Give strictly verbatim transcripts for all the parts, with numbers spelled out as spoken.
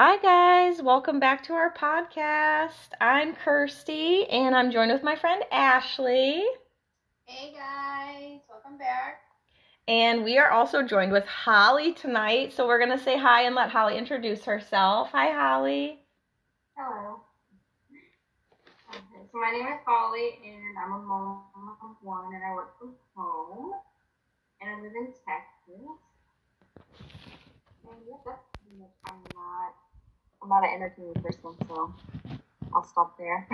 Hi guys, welcome back to our podcast. I'm Kirsty and I'm joined with my friend Ashley. Hey guys, welcome back. And we are also joined with Holly tonight, so we're going to say hi and let Holly introduce herself. Hi Holly. Hello. Okay, so my name is Holly and I'm a mom of one and I work from home and I live in Texas. And yeah, that's pretty much I'm not I'm not an entertaining person, so I'll stop there.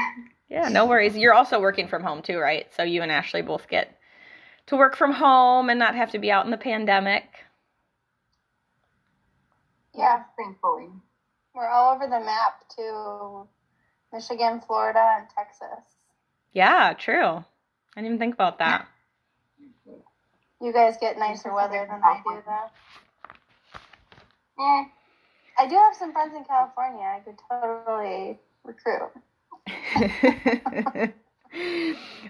Yeah, no worries. You're also working from home too, right? So you and Ashley both get to work from home and not have to be out in the pandemic. Yeah, thankfully. We're all over the map too. Michigan, Florida, and Texas. Yeah, true. I didn't even think about that. You guys get nicer weather than I do, though. Yeah. I do have some friends in California. I could totally recruit.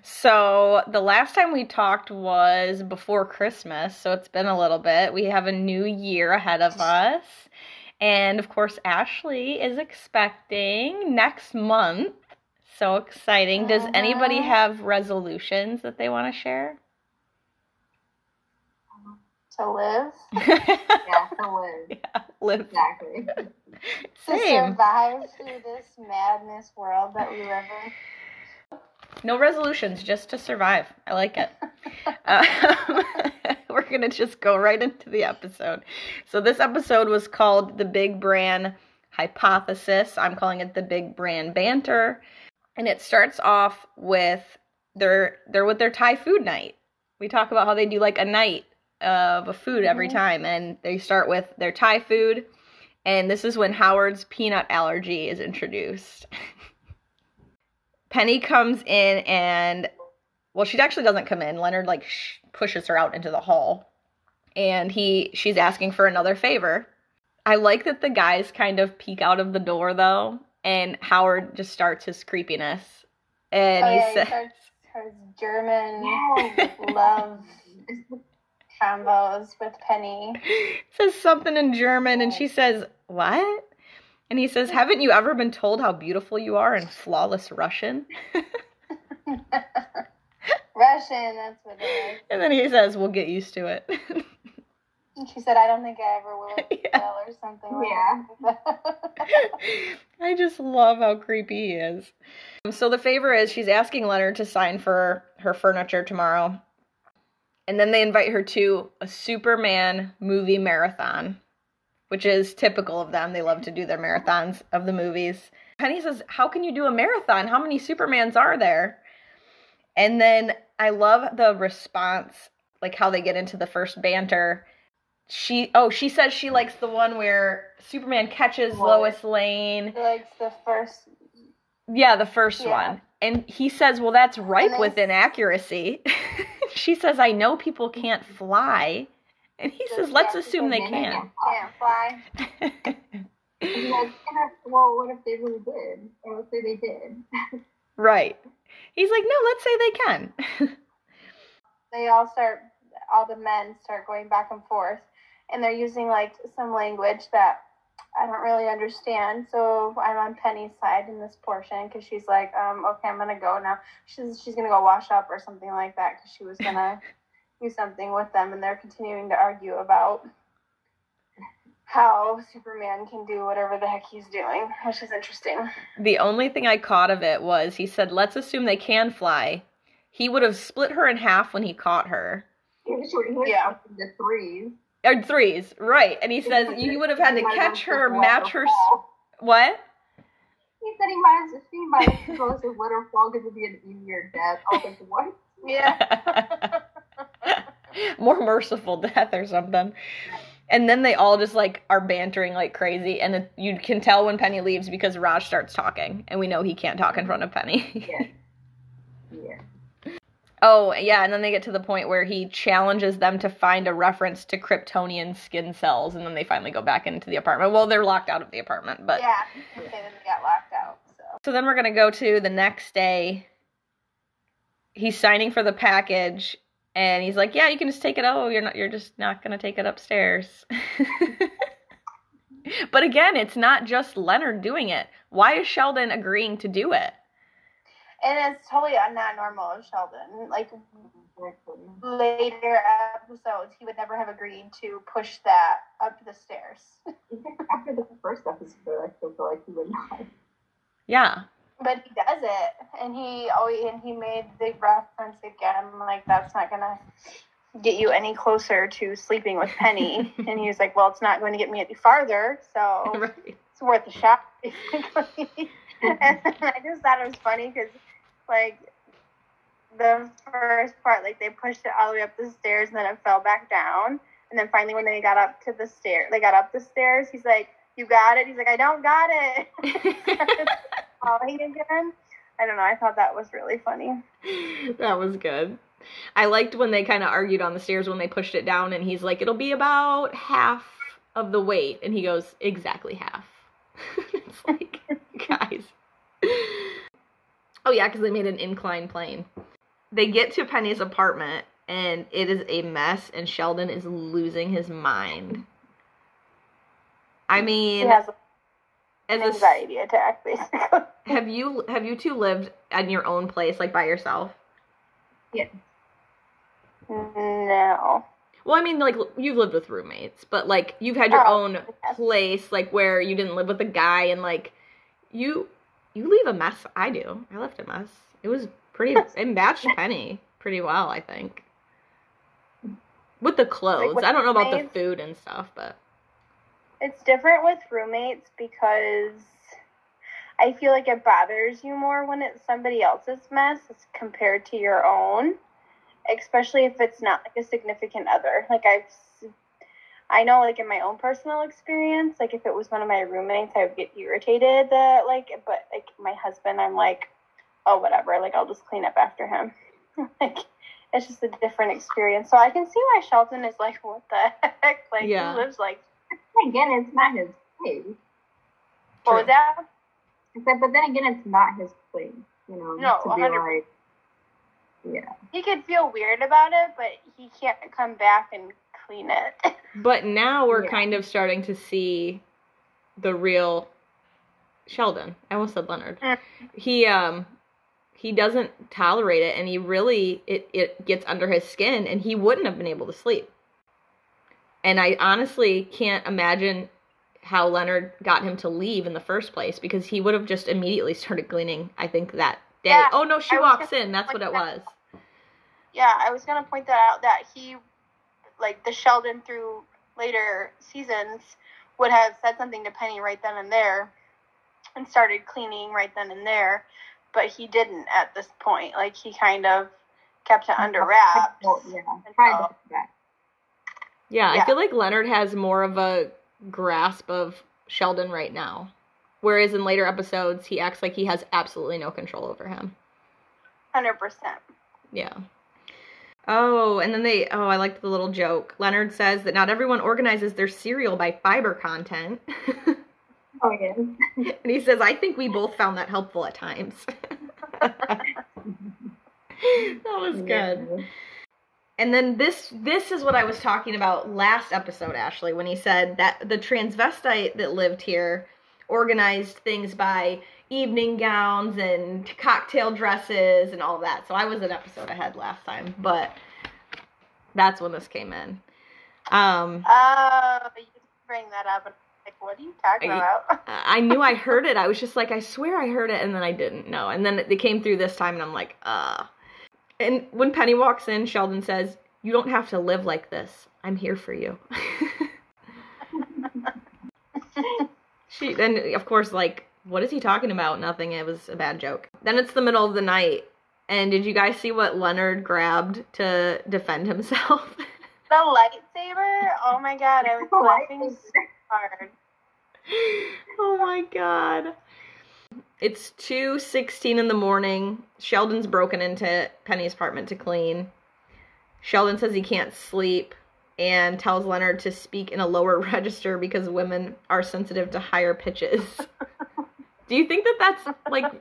So the last time we talked was before Christmas, so it's been a little bit. We have a new year ahead of us. And, of course, Ashley is expecting next month. So exciting. Does anybody have resolutions that they want to share? To live? Yeah, to live. Yeah, live. Exactly. Same. To survive through this madness world that we live in. No resolutions, just to survive. I like it. um, we're going to just go right into the episode. So this episode was called The Big Bran Hypothesis. I'm calling it The Big Bran Banter. And it starts off with their, their, with their Thai food night. We talk about how they do like a night of a food every time, and they start with their Thai food, and this is when Howard's peanut allergy is introduced. Penny comes in and, well, she actually doesn't come in. Leonard, like, sh- pushes her out into the hall, and he she's asking for another favor. I like that the guys kind of peek out of the door, though, and Howard just starts his creepiness, and oh, he yeah, says... He starts his German love... combos with Penny. Says something in German and she says, "What?" And he says, "Haven't you ever been told how beautiful you are in flawless Russian?" Russian, that's what it is. And then he says, "We'll get used to it." And she said, "I don't think I ever will." Yeah. Or something like yeah. I just love how creepy he is. So the favor is she's asking Leonard to sign for her furniture tomorrow. And then they invite her to a Superman movie marathon, which is typical of them. They love to do their marathons of the movies. Penny says, "How can you do a marathon? How many Supermans are there?" And then I love the response, like how they get into the first banter. She, oh, she says she likes the one where Superman catches well, Lois Lane. She likes the first. Yeah, the first yeah. one. And he says, "Well, that's ripe then- with inaccuracy." She says, "I know people can't fly." And he so says, let's assume they can. Can't fly. He goes, "Well, what if they really did? Or let's say they did." Right. He's like, "No, let's say they can." They all start, all the men start going back and forth. And they're using, like, some language that I don't really understand. So I'm on Penny's side in this portion because she's like, um, okay, I'm going to go now. She's she's going to go wash up or something like that because she was going to do something with them. And they're continuing to argue about how Superman can do whatever the heck he's doing, which is interesting. The only thing I caught of it was he said, "Let's assume they can fly." He would have split her in half when he caught her. Yeah. The threes. Or threes, right. And he says you would have had to catch her, match her... What? He said he might have seen by the close of waterfall because it would be an easier death. I'll think what? Yeah. More merciful death or something. And then they all just, like, are bantering like crazy. And it, you can tell when Penny leaves because Raj starts talking. And we know he can't talk in front of Penny. Yeah. Yeah. Oh, yeah, and then they get to the point where he challenges them to find a reference to Kryptonian skin cells, and then they finally go back into the apartment. Well, they're locked out of the apartment, but... Yeah, okay, then they got locked out, so... So then we're going to go to the next day. He's signing for the package, and he's like, "Yeah, you can just take it. Oh, you're not. You're just not going to take it upstairs." But again, it's not just Leonard doing it. Why is Sheldon agreeing to do it? And it's totally not normal of Sheldon. Like, later episodes, he would never have agreed to push that up the stairs. Even after the first episode, I feel like he would not. Yeah. But he does it, and he always and he made the reference again, like, that's not gonna get you any closer to sleeping with Penny. And he was like, well, it's not going to get me any farther, so right. It's worth a shot, basically. And I just thought it was funny because, like, the first part, like, they pushed it all the way up the stairs, and then it fell back down. And then finally, when they got up to the stair, they got up the stairs. He's like, "You got it." He's like, "I don't got it." Falling again. I don't know. I thought that was really funny. That was good. I liked when they kind of argued on the stairs when they pushed it down, and he's like, "It'll be about half of the weight," and he goes, "Exactly half." It's like, guys. Oh yeah, because they made an incline plane. They get to Penny's apartment, and it is a mess, and Sheldon is losing his mind. I mean, he has an anxiety a, attack, basically. Have you have you two lived in your own place, like by yourself? Yeah. No. Well, I mean, like, you've lived with roommates, but, like, you've had your oh, own yes. place, like, where you didn't live with a guy, and, like, you you leave a mess. I do. I left a mess. It was pretty, it matched Penny pretty well, I think. With the clothes. Like with I don't know about roommates, the food and stuff, but. It's different with roommates because I feel like it bothers you more when it's somebody else's mess as compared to your own. Especially if it's not, like, a significant other. Like, I've, I know, like, in my own personal experience, like, if it was one of my roommates, I would get irritated that, like, but, like, my husband, I'm like, oh, whatever, like, I'll just clean up after him. Like, it's just a different experience. So I can see why Sheldon is like, what the heck? Like, yeah. He lives like, again, it's not his place. What was that? I said, but then again, it's not his place, you know, no, to be one hundred percent. Like, yeah. He could feel weird about it, but he can't come back and clean it. But now we're yeah. kind of starting to see the real Sheldon. I almost said Leonard. he um he doesn't tolerate it, and he really it, it gets under his skin, and he wouldn't have been able to sleep. And I honestly can't imagine how Leonard got him to leave in the first place, because he would have just immediately started cleaning, I think, that day. Yeah, oh, no, she walks in. That's what it was. Yeah, I was going to point that out, that he, like, the Sheldon through later seasons would have said something to Penny right then and there and started cleaning right then and there, but he didn't at this point. Like, he kind of kept it under wraps. Yeah, I yeah, I feel like Leonard has more of a grasp of Sheldon right now. Whereas in later episodes, he acts like he has absolutely no control over him. one hundred percent. Yeah. Oh, and then they, oh, I liked the little joke. Leonard says that not everyone organizes their cereal by fiber content. Oh, yeah. And he says, I think we both found that helpful at times. That was good. Yeah. And then this this is what I was talking about last episode, Ashley, when he said that the transvestite that lived here organized things by evening gowns and cocktail dresses and all that. So I was an episode ahead last time, but that's when this came in. Um, oh, you didn't bring that up. And I'm like, what are you talking I, about? I knew I heard it. I was just like, I swear I heard it, and then I didn't know. And then it came through this time, and I'm like, uh. And when Penny walks in, Sheldon says, "You don't have to live like this. I'm here for you." She, and of course, like, what is he talking about? Nothing. It was a bad joke. Then it's the middle of the night, and did you guys see what Leonard grabbed to defend himself? The lightsaber? Oh my god, I was laughing so hard. Oh my god. It's two sixteen in the morning. Sheldon's broken into Penny's apartment to clean. Sheldon says he can't sleep and tells Leonard to speak in a lower register because women are sensitive to higher pitches. Do you think that that's, like,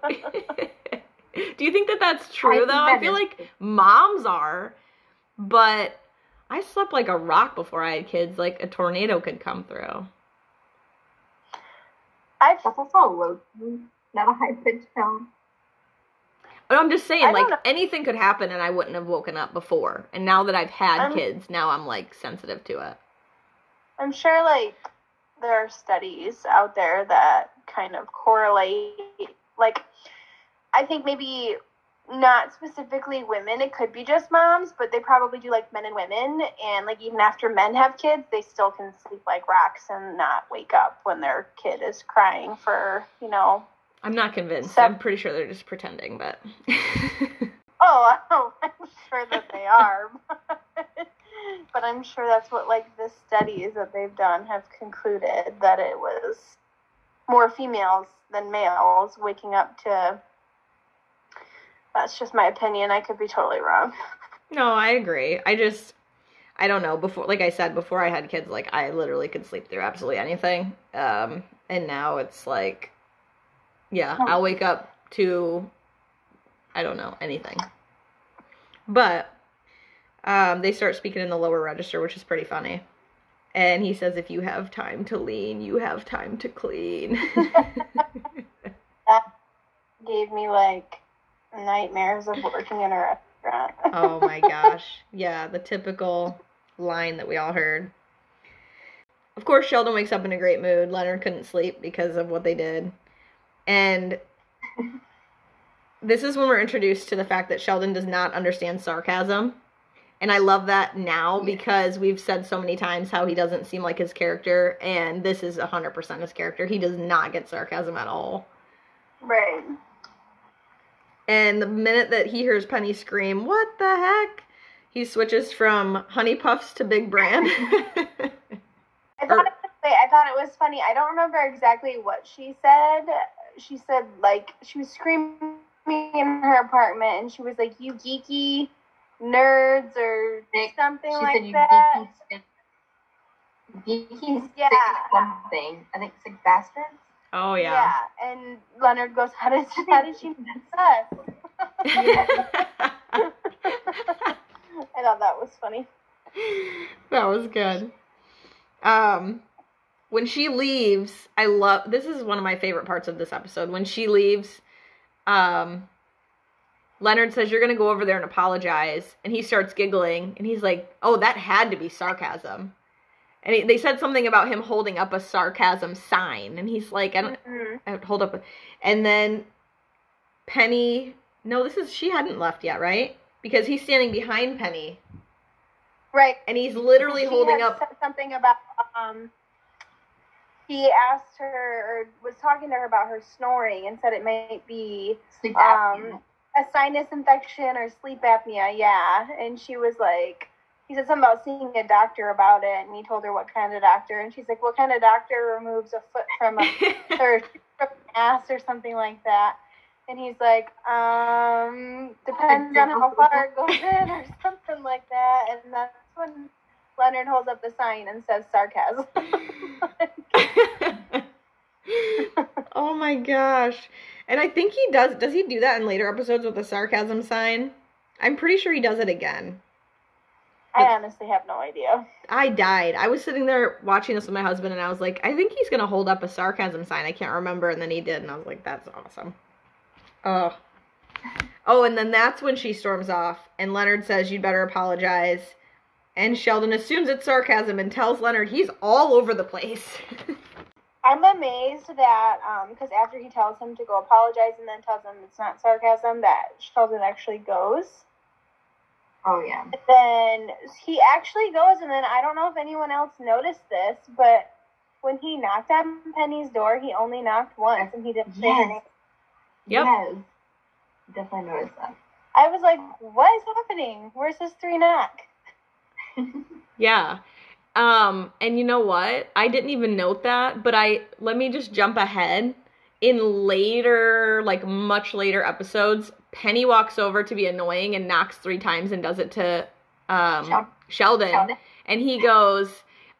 do you think that that's true, I though? I feel like moms are, but I slept like a rock before I had kids. Like, a tornado could come through. I that's also a low key, not a high pitched tone. But I'm just saying, I like, anything could happen and I wouldn't have woken up before. And now that I've had I'm, kids, now I'm, like, sensitive to it. I'm sure, like, there are studies out there that kind of correlate. Like, I think maybe not specifically women. It could be just moms, but they probably do, like, men and women. And, like, even after men have kids, they still can sleep like rocks and not wake up when their kid is crying for, you know... I'm not convinced. So, I'm pretty sure they're just pretending, but... oh, oh, I'm sure that they are. But, but I'm sure that's what, like, the studies that they've done have concluded, that it was more females than males waking up to... That's just my opinion. I could be totally wrong. No, I agree. I just... I don't know. Before, like I said, before I had kids, like, I literally could sleep through absolutely anything. Um, and now it's, like... Yeah, I'll wake up to, I don't know, anything. But um, they start speaking in the lower register, which is pretty funny. And he says, if you have time to lean, you have time to clean. That gave me, like, nightmares of working in a restaurant. Oh, my gosh. Yeah, the typical line that we all heard. Of course, Sheldon wakes up in a great mood. Leonard couldn't sleep because of what they did. And this is when we're introduced to the fact that Sheldon does not understand sarcasm. And I love that now because we've said so many times how he doesn't seem like his character. And this is one hundred percent his character. He does not get sarcasm at all. Right. And the minute that he hears Penny scream, "What the heck?" he switches from Honey Puffs to Big Bran. I thought it, wait, I thought it was funny. I don't remember exactly what she said. She said, like, she was screaming in her apartment, and she was like, "You geeky nerds," or something she like said, you that. Geeky, geeky yeah. something. I think sick bastards. Oh yeah. Yeah, and Leonard goes, "How did she, how did she miss us?" I thought that was funny. That was good. Um. When she leaves, I love, this is one of my favorite parts of this episode. When she leaves, um, Leonard says, "You're going to go over there and apologize." And he starts giggling. And he's like, "Oh, that had to be sarcasm." And he, they said something about him holding up a sarcasm sign. And he's like, I don't, mm-hmm. I hold up. A, and then Penny, no, this is, she hadn't left yet, right? Because he's standing behind Penny. Right. And he's literally she holding up. Said something about, um. He asked her, or was talking to her about her snoring, and said it might be um, a sinus infection or sleep apnea, yeah. And she was like, he said something about seeing a doctor about it, and he told her what kind of doctor. And she's like, "What kind of doctor removes a foot from a or from an ass or something like that?" And he's like, um, "Depends on how far it goes in," or something like that. And that's when Leonard holds up the sign and says sarcasm. Oh my gosh. And I think he does, does he do that in later episodes with the sarcasm sign? I'm pretty sure he does it again. I but honestly have no idea. I died. I was sitting there watching this with my husband and I was like, I think he's going to hold up a sarcasm sign. I can't remember. And then he did. And I was like, that's awesome. Oh. Oh, and then that's when she storms off and Leonard says, "You'd better apologize." And Sheldon assumes it's sarcasm and tells Leonard he's all over the place. I'm amazed that, um, because after he tells him to go apologize and then tells him it's not sarcasm, that Sheldon actually goes. Oh, yeah. But then he actually goes, and then I don't know if anyone else noticed this, but when he knocked on Penny's door, he only knocked once, and he didn't say anything. Yep. Yes. Definitely noticed that. I was like, what is happening? Where's this three knock? Yeah. Um, and you know what? I didn't even note that, but I, let me just jump ahead. In later, like much later episodes, Penny walks over to be annoying and knocks three times and does it to um, Sheld- Sheldon. Sheldon. And he goes,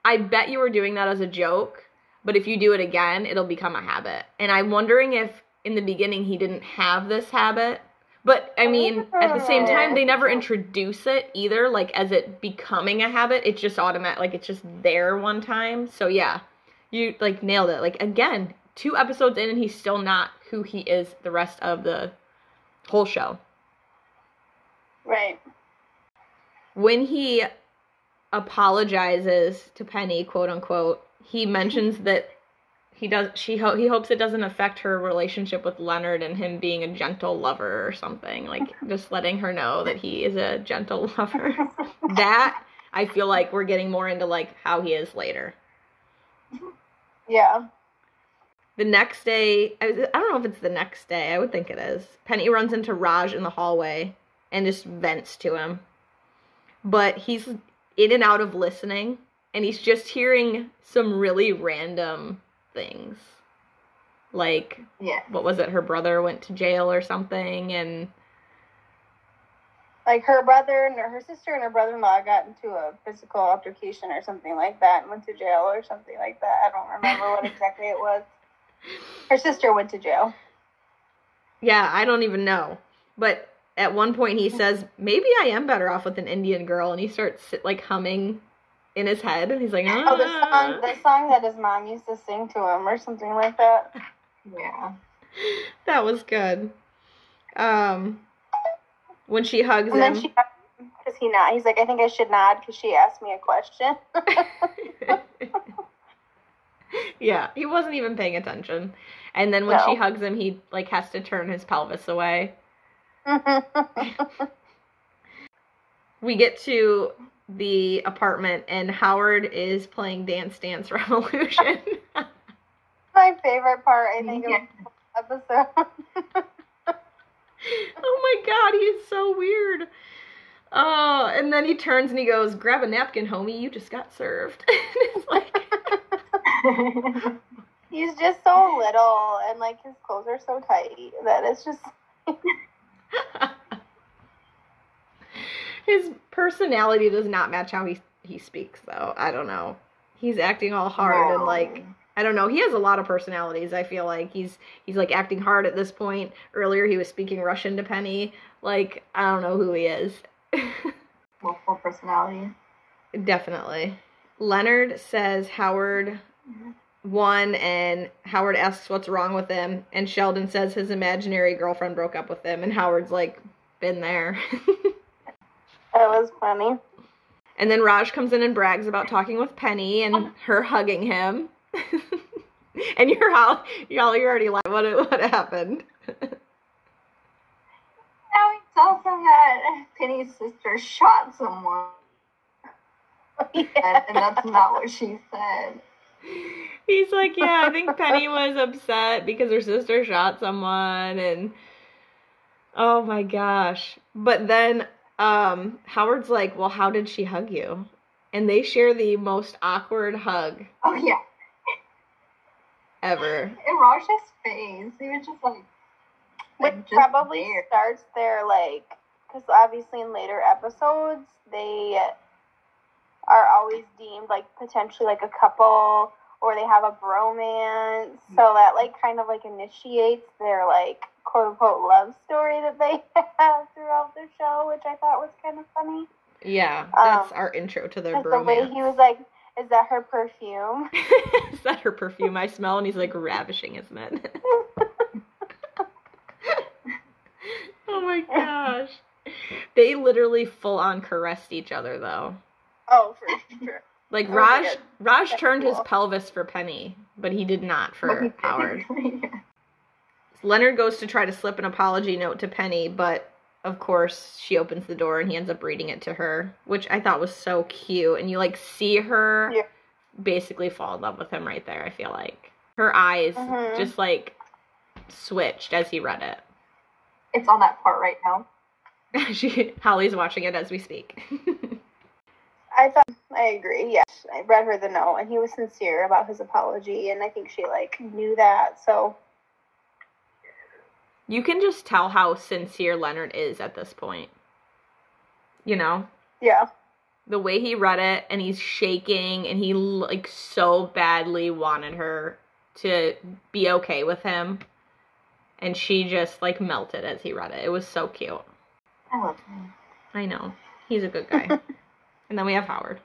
"I bet you were doing that as a joke, but if you do it again, it'll become a habit." And I'm wondering if in the beginning he didn't have this habit. But, I mean, at the same time, they never introduce it either, like, as it becoming a habit. It's just automatic, like, it's just there one time. So, yeah, you, like, nailed it. Like, again, two episodes in and he's still not who he is the rest of the whole show. Right. When he apologizes to Penny, quote unquote, he mentions that he does. She ho- he hopes it doesn't affect her relationship with Leonard and him being a gentle lover or something. Like, just letting her know that he is a gentle lover. That, I feel like we're getting more into, like, how he is later. Yeah. The next day, I, I don't know if it's the next day. I would think it is. Penny runs into Raj in the hallway and just vents to him. But he's in and out of listening, and he's just hearing some really random things. Like, yeah. What was it? Her brother went to jail or something, and... Like, her brother and her sister and her brother-in-law got into a physical altercation or something like that and went to jail or something like that. I don't remember what exactly it was. Her sister went to jail. Yeah, I don't even know. But at one point he says, maybe I am better off with an Indian girl. And he starts, like, humming in his head. And he's like, ah. Oh, the song, the song that his mom used to sing to him or something like that. Yeah. That was good. Um... When she hugs and him. Because he nods. He's like, I think I should nod because she asked me a question. Yeah, he wasn't even paying attention. And then when no. she hugs him, he, like, has to turn his pelvis away. We get to the apartment, and Howard is playing Dance Dance Revolution. My favorite part, I think, yeah. of the episode. Oh my god, he's so weird. Oh, and then he turns and he goes, grab a napkin, homie, you just got served. And it's like... He's just so little, and, like, his clothes are so tight that it's just... His personality does not match how he, he speaks, though. I don't know. He's acting all hard no. and, like... I don't know. He has a lot of personalities. I feel like he's, he's like, acting hard at this point. Earlier, he was speaking Russian to Penny. Like, I don't know who he is. Multiple personality. Definitely. Leonard says Howard won, and Howard asks what's wrong with him. And Sheldon says his imaginary girlfriend broke up with him. And Howard's like, been there. That was funny. And then Raj comes in and brags about talking with Penny and her hugging him. And you're all, y'all, you're already like, what, what happened? Now he tells them that Penny's sister shot someone. Yeah. And that's not what she said. He's like, yeah, I think Penny was upset because her sister shot someone, and oh my gosh. But then um, Howard's like, well, how did she hug you? And they share the most awkward hug. Oh, yeah. Ever. In Raj's face, he was just like, like which just probably weird. Starts there, like, because obviously in later episodes they are always deemed like potentially like a couple, or they have a bromance, mm-hmm. so that like kind of like initiates their like quote unquote love story that they have throughout the show, which I thought was kind of funny. Yeah, that's um, our intro to their bromance. The way he was like, is that her perfume? Is that her perfume I smell? And he's like, ravishing, isn't it? Oh my gosh. They literally full on caressed each other, though. Oh, for sure. Like, oh, Raj Raj That's turned cool. his pelvis for Penny, but he did not for Howard. Yeah. Leonard goes to try to slip an apology note to Penny, but of course, she opens the door and he ends up reading it to her, which I thought was so cute. And you, like, see her yeah. basically fall in love with him right there, I feel like. Her eyes mm-hmm. just, like, switched as he read it. It's on that part right now. she Holly's watching it as we speak. I thought, I agree, yes. I read her the note, and he was sincere about his apology, and I think she, like, knew that, so... You can just tell how sincere Leonard is at this point. You know? Yeah. The way he read it, and he's shaking, and he, like, so badly wanted her to be okay with him. And she just, like, melted as he read it. It was so cute. I love him. I know. He's a good guy. And then we have Howard.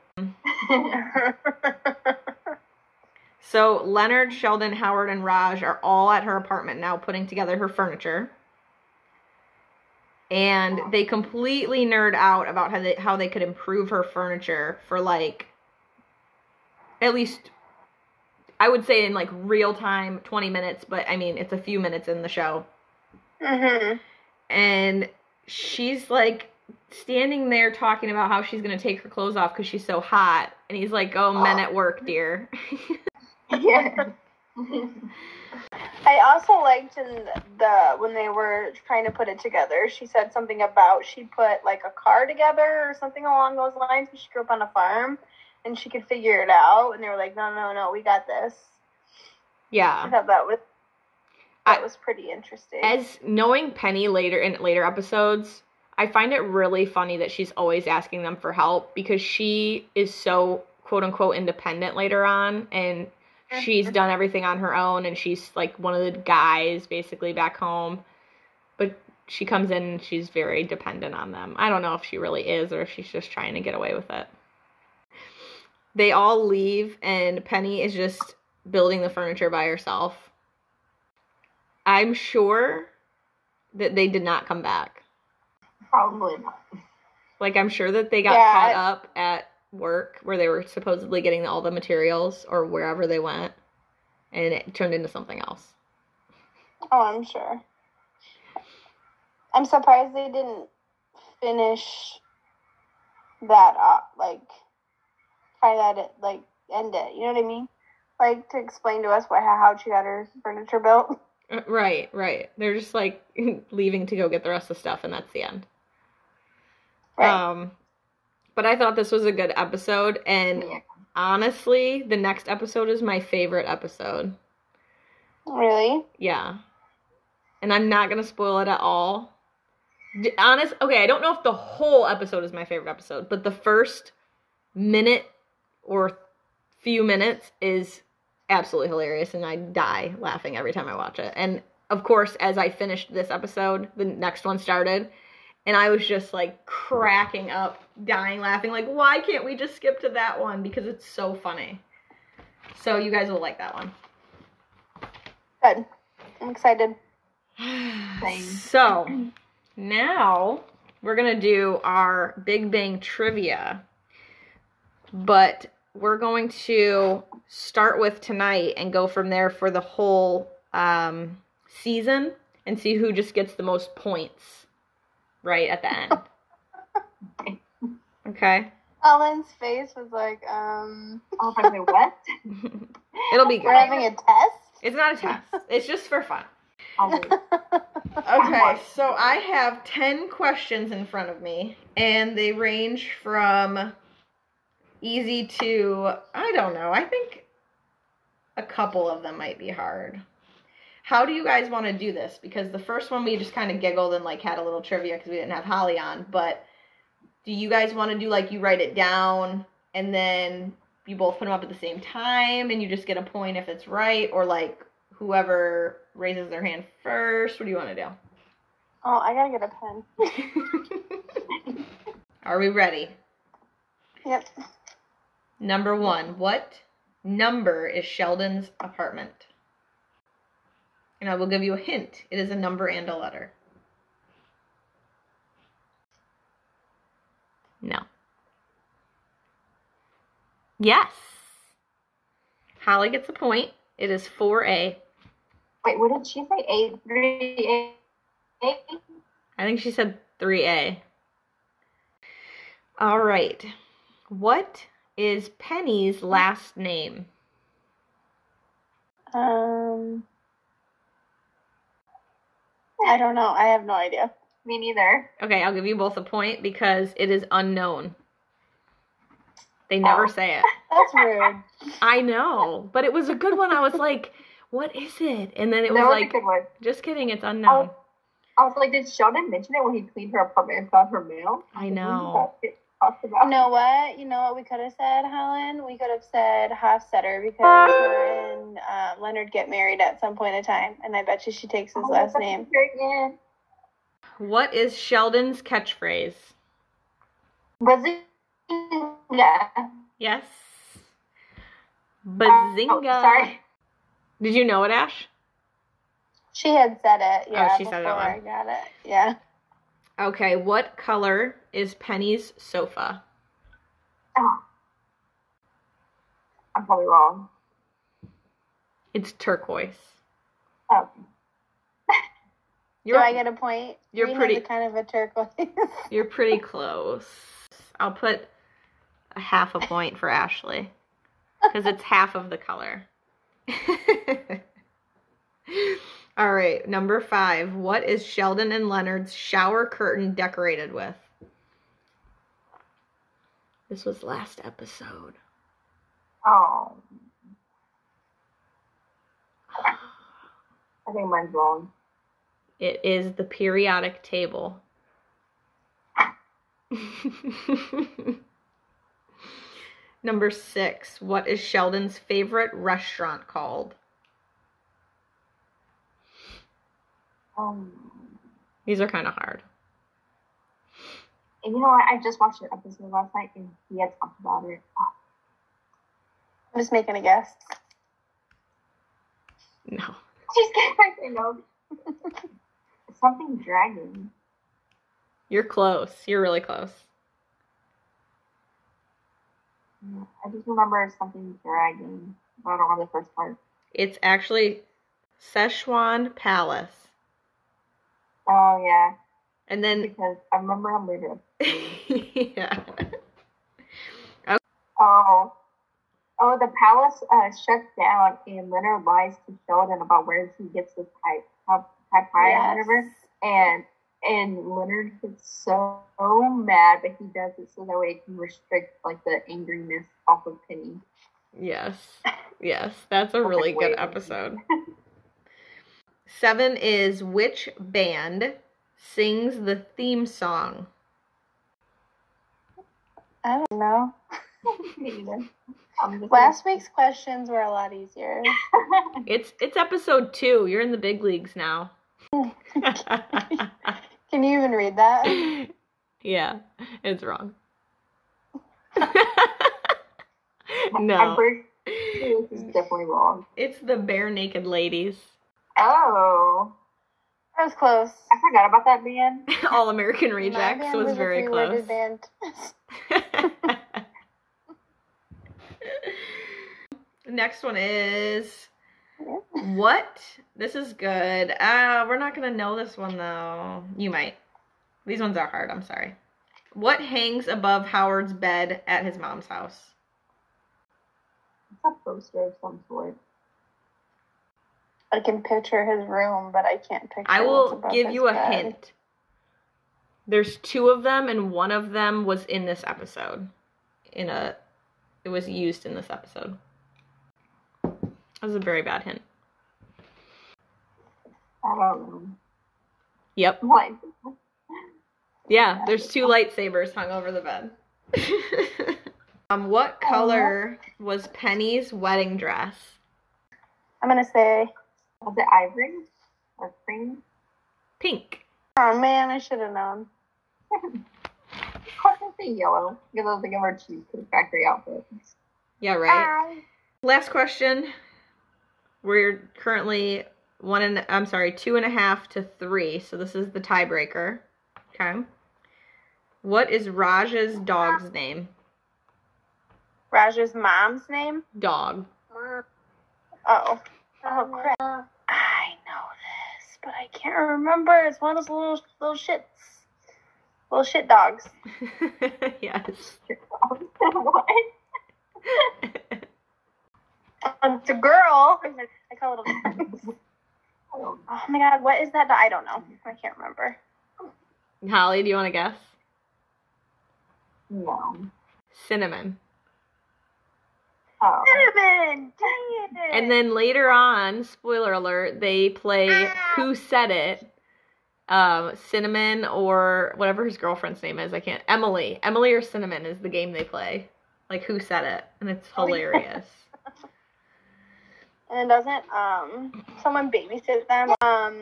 So Leonard, Sheldon, Howard, and Raj are all at her apartment now putting together her furniture. And they completely nerd out about how they, how they could improve her furniture for, like, at least, I would say in, like, real time, twenty minutes. But, I mean, it's a few minutes in the show. Mm-hmm. And she's, like, standing there talking about how she's going to take her clothes off because she's so hot. And he's like, oh, oh. men at work, dear. Yeah. I also liked in the when they were trying to put it together, she said something about she put like a car together or something along those lines. She grew up on a farm and she could figure it out, and they were like, no, no, no, we got this. Yeah, I thought that was that I, was pretty interesting. As knowing Penny later in later episodes, I find it really funny that she's always asking them for help because she is so quote unquote independent later on, and she's done everything on her own, and she's, like, one of the guys, basically, back home. But she comes in, and she's very dependent on them. I don't know if she really is or if she's just trying to get away with it. They all leave, and Penny is just building the furniture by herself. I'm sure that they did not come back. Probably not. Like, I'm sure that they got yeah, caught I- up at work where they were supposedly getting all the materials or wherever they went, and it turned into something else. Oh, I'm sure. I'm surprised they didn't finish that up, like, try that, it, like, end it. You know what I mean? Like, to explain to us what how she got her furniture built. Right, right. They're just, like, leaving to go get the rest of the stuff, and that's the end. Right. Um, But I thought this was a good episode, and yeah. honestly, the next episode is my favorite episode. Really? Yeah. And I'm not going to spoil it at all. D- honest, okay, I don't know if the whole episode is my favorite episode, but the first minute or few minutes is absolutely hilarious, and I die laughing every time I watch it. And, of course, as I finished this episode, the next one started, and I was just, like, cracking up, dying laughing. Like, why can't we just skip to that one? Because it's so funny. So you guys will like that one. Good. I'm excited. So, now we're going to do our Big Bang trivia. But we're going to start with tonight and go from there for the whole um, season and see who just gets the most points. Right at the end. Okay. Ellen's face was like, um. Oh, I mean, what? It'll be good. We're having a test? It's not a test. It's just for fun. Okay, so I have ten questions in front of me, and they range from easy to, I don't know, I think a couple of them might be hard. How do you guys want to do this? Because the first one we just kind of giggled and, like, had a little trivia because we didn't have Holly on. But do you guys want to do, like, you write it down and then you both put them up at the same time and you just get a point if it's right? Or, like, whoever raises their hand first? What do you want to do? Oh, I got to get a pen. Are we ready? Yep. Number one. What number is Sheldon's apartment? And I will give you a hint. It is a number and a letter. No. Yes. Holly gets a point. It is four A. Wait, what did she say? A, three A? I think she said three A. All right. What is Penny's last name? Um... I don't know. I have no idea. Me neither. Okay, I'll give you both a point because it is unknown. They never oh. say it. That's rude. I know, but it was a good one. I was like, what is it? And then it was, was like, a good one. Just kidding, it's unknown. I was like, did Sheldon mention it when he cleaned her apartment and found her mail? I know. You know what? You know what we could have said, Helen? We could have said Hofstetter because her and uh, Leonard get married at some point in time, and I bet you she takes his oh, last name. What is Sheldon's catchphrase? Bazinga. Yes. Bazinga. Oh, sorry. Did you know it, Ash? She had said it. Yeah, oh, she said it. I got it. Yeah. Okay, what color is Penny's sofa? Oh. I'm probably wrong. It's turquoise. Oh. Do I get a point? You're we pretty kind of a turquoise. You're pretty close. I'll put a half a point for Ashley because it's half of the color. All right, number five. What is Sheldon and Leonard's shower curtain decorated with? This was last episode. Oh. I think mine's wrong. It is the periodic table. Number six. What is Sheldon's favorite restaurant called? Um, These are kind of hard. And you know what? I just watched an episode last night and he had talked about it. Oh. I'm just making a guess. No. She's kidding. No. Something dragon. You're close. You're really close. I just remember something dragon. I don't remember the first part. It's actually Szechuan Palace. Oh, yeah. And then... Because I remember how later. Yeah. Okay. Oh. Oh, the palace uh, shuts down and Leonard lies to Sheldon about where he gets his pie, pie, pie, pie yes. or whatever. And and Leonard gets so, so mad, but he does it so that way it can restrict like the angriness off of Penny. Yes. Yes. That's a really good episode. Seven is which band sings the theme song? I don't know. Last week's questions were a lot easier. It's it's episode two. You're in the big leagues now. Can you even read that? Yeah, it's wrong. No. This is definitely wrong. It's the Bare Naked Ladies. Oh. That was close. I forgot about that band. All American Rejects band was, was very close. Band. The next one is what? This is good. Uh, we're not going to know this one, though. You might. These ones are hard. I'm sorry. What hangs above Howard's bed at his mom's house? It's a poster of some sort. I can picture his room, but I can't picture I will give you a bed. hint. There's two of them, and one of them was in this episode. In a, It was used in this episode. That was a very bad hint. I don't know. Yep. What? Yeah, there's two lightsabers hung over the bed. um, What color was Penny's wedding dress? I'm gonna say, was it ivory or cream? Pink. Oh man, I should have known. I would say yellow. Give her a Cheesecake Factory outfit. Yeah, right. Bye. Last question. We're currently one and I'm sorry, two and a half to three. So this is the tiebreaker. Okay. What is Raj's dog's name? Raj's mom's name? Dog. Mom. Oh. Oh, crap. I know this, but I can't remember. It's one of those little little shits. Little shit dogs. Yes. What? um, it's a girl. I call it a little... Oh, my God. What is that? I don't know. I can't remember. Holly, do you want to guess? No. Cinnamon. Oh. Cinnamon! Dang it! And then later on, spoiler alert, they play ah. Who Said It? Um, Cinnamon or whatever his girlfriend's name is. I can't. Emily. Emily or Cinnamon is the game they play. Like, Who Said It? And it's hilarious. Oh, yeah. And doesn't um someone babysit them? Um,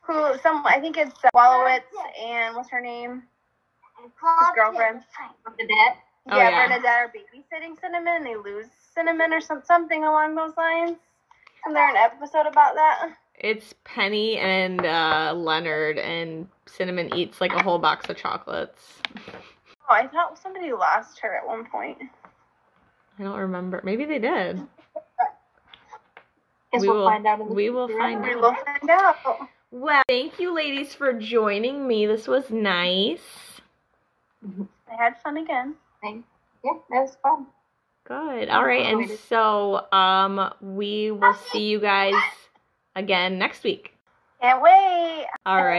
who? Some I think it's uh, Wallowitz and what's her name? His girlfriend. The Oh, yeah, yeah, Bernadette are babysitting Cinnamon and they lose Cinnamon or some, something along those lines. Isn't there an episode about that? It's Penny and uh, Leonard, and Cinnamon eats like a whole box of chocolates. Oh, I thought somebody lost her at one point. I don't remember. Maybe they did. We will find out. We will find out. We will find out. Well, thank you, ladies, for joining me. This was nice. I had fun again. Thanks. Yeah, that was fun. Good. All right, and so um, we will see you guys again next week. Can't wait. All right.